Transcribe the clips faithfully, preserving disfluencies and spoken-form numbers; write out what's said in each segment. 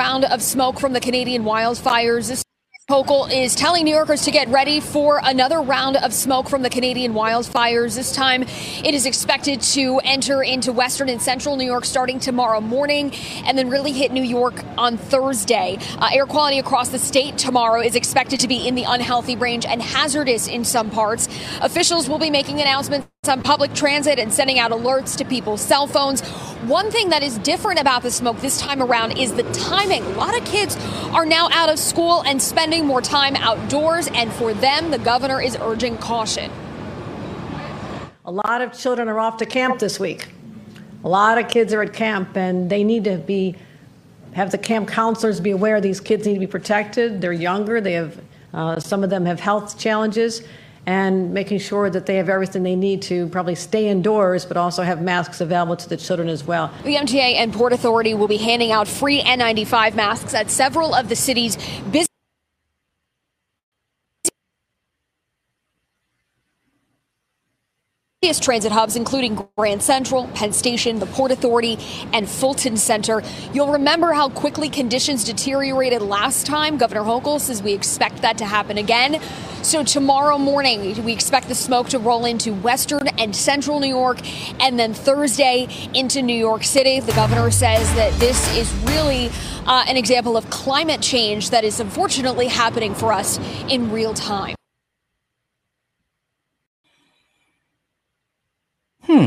Round of smoke from the Canadian wildfires. This Hochul is telling New Yorkers to get ready for another round of smoke from the Canadian wildfires. This time, it is expected to enter into western and central New York starting tomorrow morning and then really hit New York on Thursday. Uh, air quality across the state tomorrow is expected to be in the unhealthy range and hazardous in some parts. Officials will be making announcements on public transit and sending out alerts to people's cell phones. One thing that is different about the smoke this time around is the timing. A lot of kids are now out of school and spending more time outdoors, and for them, the governor is urging caution. A lot of children are off to camp this week. A lot of kids are at camp, and they need to be, have the camp counselors be aware these kids need to be protected. They're younger, they have, uh, some of them have health challenges, and making sure that they have everything they need to probably stay indoors, but also have masks available to the children as well. The M T A and Port Authority will be handing out free N ninety-five masks at several of the city's businesses. Transit hubs, including Grand Central, Penn Station, the Port Authority, and Fulton Center. You'll remember how quickly conditions deteriorated last time. Governor Hochul says we expect that to happen again. So tomorrow morning, we expect the smoke to roll into western and central New York, and then Thursday into New York City. The governor says that this is really uh, an example of climate change that is unfortunately happening for us in real time. Hmm.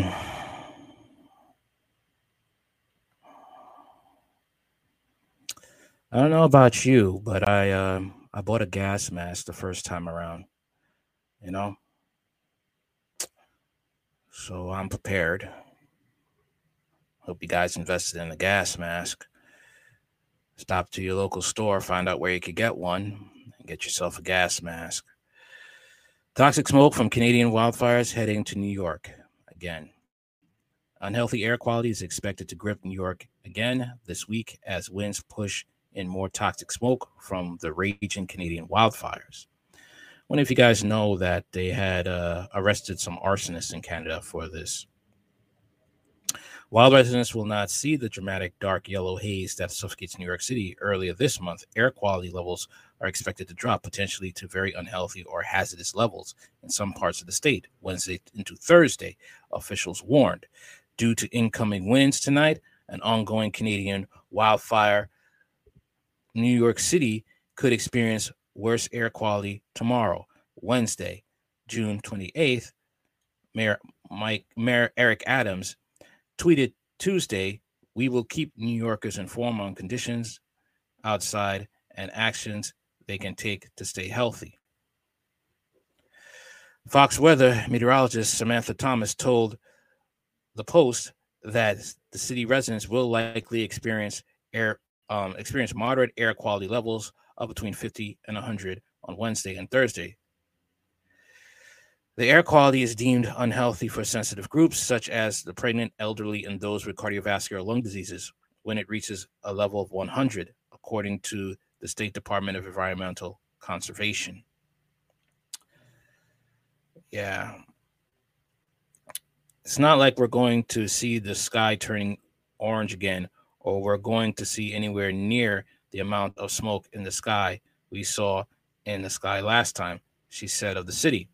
I don't know about you, but I um, I bought a gas mask the first time around, you know, so I'm prepared. Hope you guys invested in a gas mask. Stop to your local store, find out where you could get one, and get yourself a gas mask. Toxic smoke from Canadian wildfires heading to New York. Again, unhealthy air quality is expected to grip New York again this week as winds push in more toxic smoke from the raging Canadian wildfires. I wonder if you guys know that they had uh, arrested some arsonists in Canada for this. While residents will not see the dramatic dark yellow haze that suffocates New York City earlier this month, air quality levels are expected to drop potentially to very unhealthy or hazardous levels in some parts of the state. Wednesday into Thursday, officials warned, due to incoming winds tonight, an ongoing Canadian wildfire, New York City could experience worse air quality tomorrow, Wednesday, June twenty-eighth. Mayor Mike, Mayor Eric Adams tweeted Tuesday, "We will keep New Yorkers informed on conditions outside and actions they can take to stay healthy." Fox Weather meteorologist Samantha Thomas told the Post that the city residents will likely experience air um, experience moderate air quality levels of between fifty and one hundred on Wednesday and Thursday. The air quality is deemed unhealthy for sensitive groups such as the pregnant, elderly, and those with cardiovascular lung diseases when it reaches a level of one hundred, according to the State Department of Environmental Conservation. Yeah. It's not like we're going to see the sky turning orange again, or we're going to see anywhere near the amount of smoke in the sky we saw in the sky last time, she said of the city.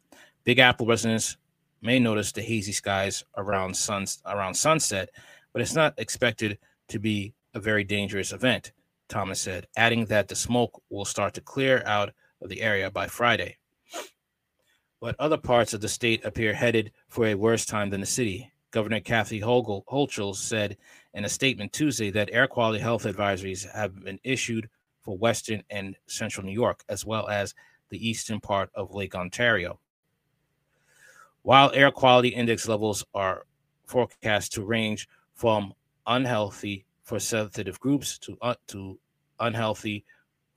Big Apple residents may notice the hazy skies around, suns, around sunset, but it's not expected to be a very dangerous event, Thomas said, adding that the smoke will start to clear out of the area by Friday. But other parts of the state appear headed for a worse time than the city. Governor Kathy Hochul said in a statement Tuesday that air quality health advisories have been issued for western and central New York, as well as the eastern part of Lake Ontario. While air quality index levels are forecast to range from unhealthy for sensitive groups to uh, to unhealthy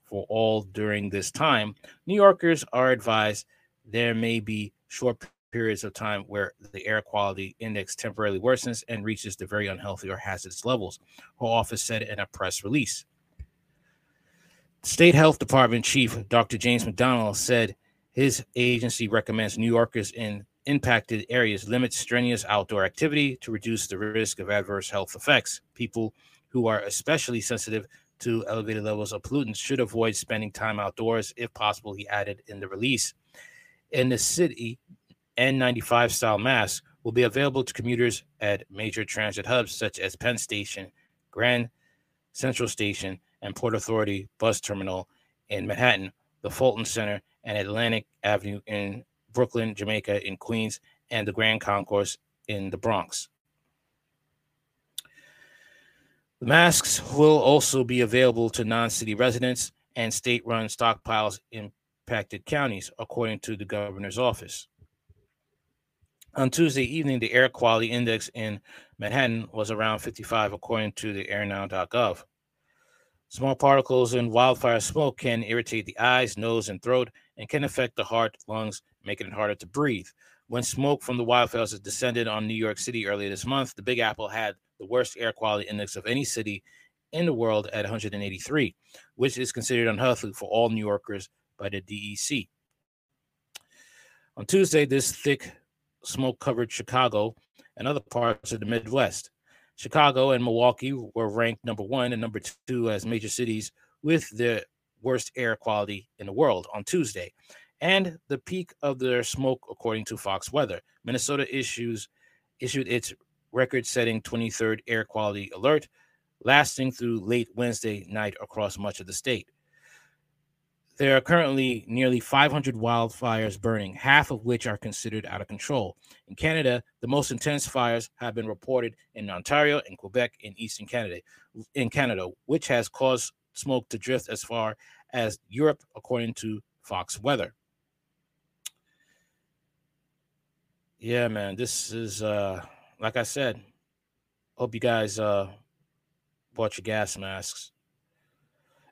for all during this time, New Yorkers are advised there may be short periods of time where the air quality index temporarily worsens and reaches the very unhealthy or hazardous levels, her office said in a press release. State Health Department Chief Doctor James McDonald said his agency recommends New Yorkers in impacted areas limit strenuous outdoor activity to reduce the risk of adverse health effects. People who are especially sensitive to elevated levels of pollutants should avoid spending time outdoors if possible, he added in the release. In the city, N ninety-five style masks will be available to commuters at major transit hubs such as Penn Station, Grand Central Station, and Port Authority bus terminal in Manhattan, the Fulton Center, and Atlantic Avenue in Brooklyn, Jamaica, in Queens, and the Grand Concourse in the Bronx. The masks will also be available to non-city residents and state-run stockpiles in impacted counties, according to the governor's office. On Tuesday evening, the air quality index in Manhattan was around fifty-five, according to the air now dot gov. Small particles in wildfire smoke can irritate the eyes, nose, and throat, and can affect the heart, lungs, making it harder to breathe. When smoke from the wildfires descended on New York City earlier this month, the Big Apple had the worst air quality index of any city in the world at one hundred eighty-three, which is considered unhealthy for all New Yorkers by the D E C. On Tuesday, this thick smoke covered Chicago and other parts of the Midwest. Chicago and Milwaukee were ranked number one and number two as major cities with the worst air quality in the world on Tuesday, and the peak of their smoke, according to Fox Weather. Minnesota issues issued its record-setting twenty-third air quality alert, lasting through late Wednesday night across much of the state. There are currently nearly five hundred wildfires burning, half of which are considered out of control. In Canada, the most intense fires have been reported in Ontario and Quebec in eastern Canada, in Canada, which has caused smoke to drift as far as Europe, according to Fox Weather. Yeah, man, this is, uh, like I said, hope you guys uh, bought your gas masks.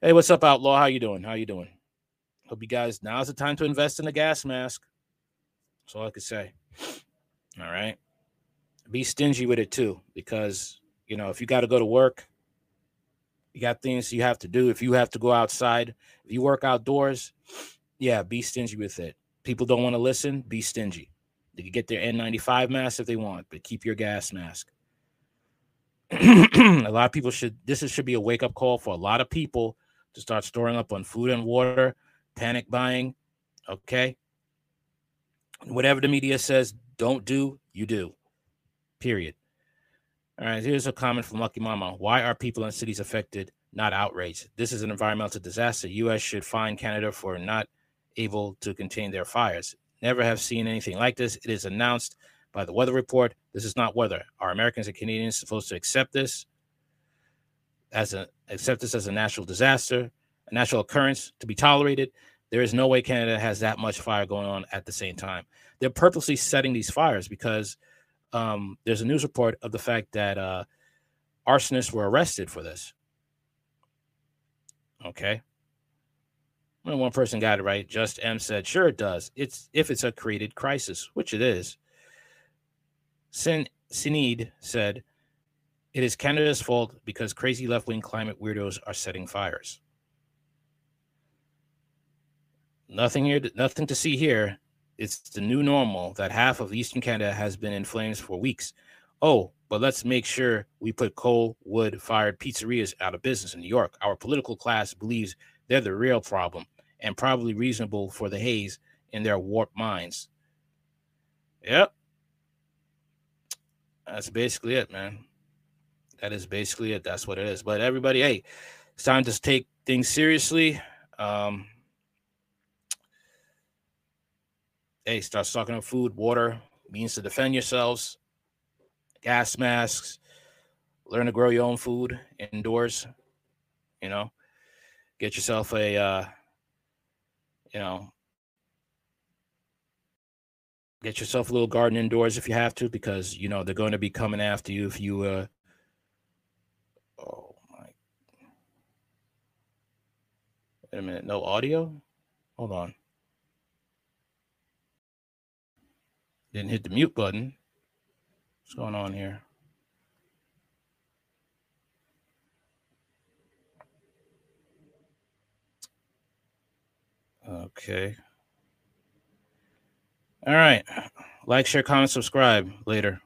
Hey, what's up, Outlaw? How you doing? How you doing? Hope you guys, now's the time to invest in a gas mask. That's all I could say. All right. Be stingy with it, too, because, you know, if you got to go to work, you got things you have to do. If you have to go outside, if you work outdoors, yeah, be stingy with it. People don't want to listen. Be stingy. They can get their N ninety-five mask if they want, but keep your gas mask. A lot of people should, this is, should be a wake-up call for a lot of people to start storing up on food and water, panic buying, okay? Whatever the media says don't do, you do, period. All right, here's a comment from Lucky Mama. Why are people in cities affected, not outraged? This is an environmental disaster. U S should fine Canada for not able to contain their fires. Never have seen anything like this. It is announced by the weather report. This is not weather. Are Americans and Canadians supposed to accept this? As a, accept this as a natural disaster, a natural occurrence to be tolerated. There is no way Canada has that much fire going on at the same time. They're purposely setting these fires because um, there's a news report of the fact that uh, arsonists were arrested for this. Okay. Well, one person got it right. Just M said, sure it does. It's if it's a created crisis, which it is. Sin Sinid said, it is Canada's fault because crazy left-wing climate weirdos are setting fires. Nothing here, nothing to see here. It's the new normal that half of Eastern Canada has been in flames for weeks. Oh, but let's make sure we put coal, wood-fired pizzerias out of business in New York. Our political class believes they're the real problem and probably reasonable for the haze in their warped minds. Yep. That's basically it, man. That is basically it. That's what it is. But everybody, hey, it's time to take things seriously. Um, hey, start stocking up food, water, means to defend yourselves, gas masks, learn to grow your own food indoors, you know, get yourself a, uh, you know, get yourself a little garden indoors if you have to, because, you know, they're going to be coming after you if you, uh, oh my! Wait a minute, no audio? Hold on. Didn't hit the mute button. What's going on here? Okay. All right. Like, share, comment, subscribe. Later.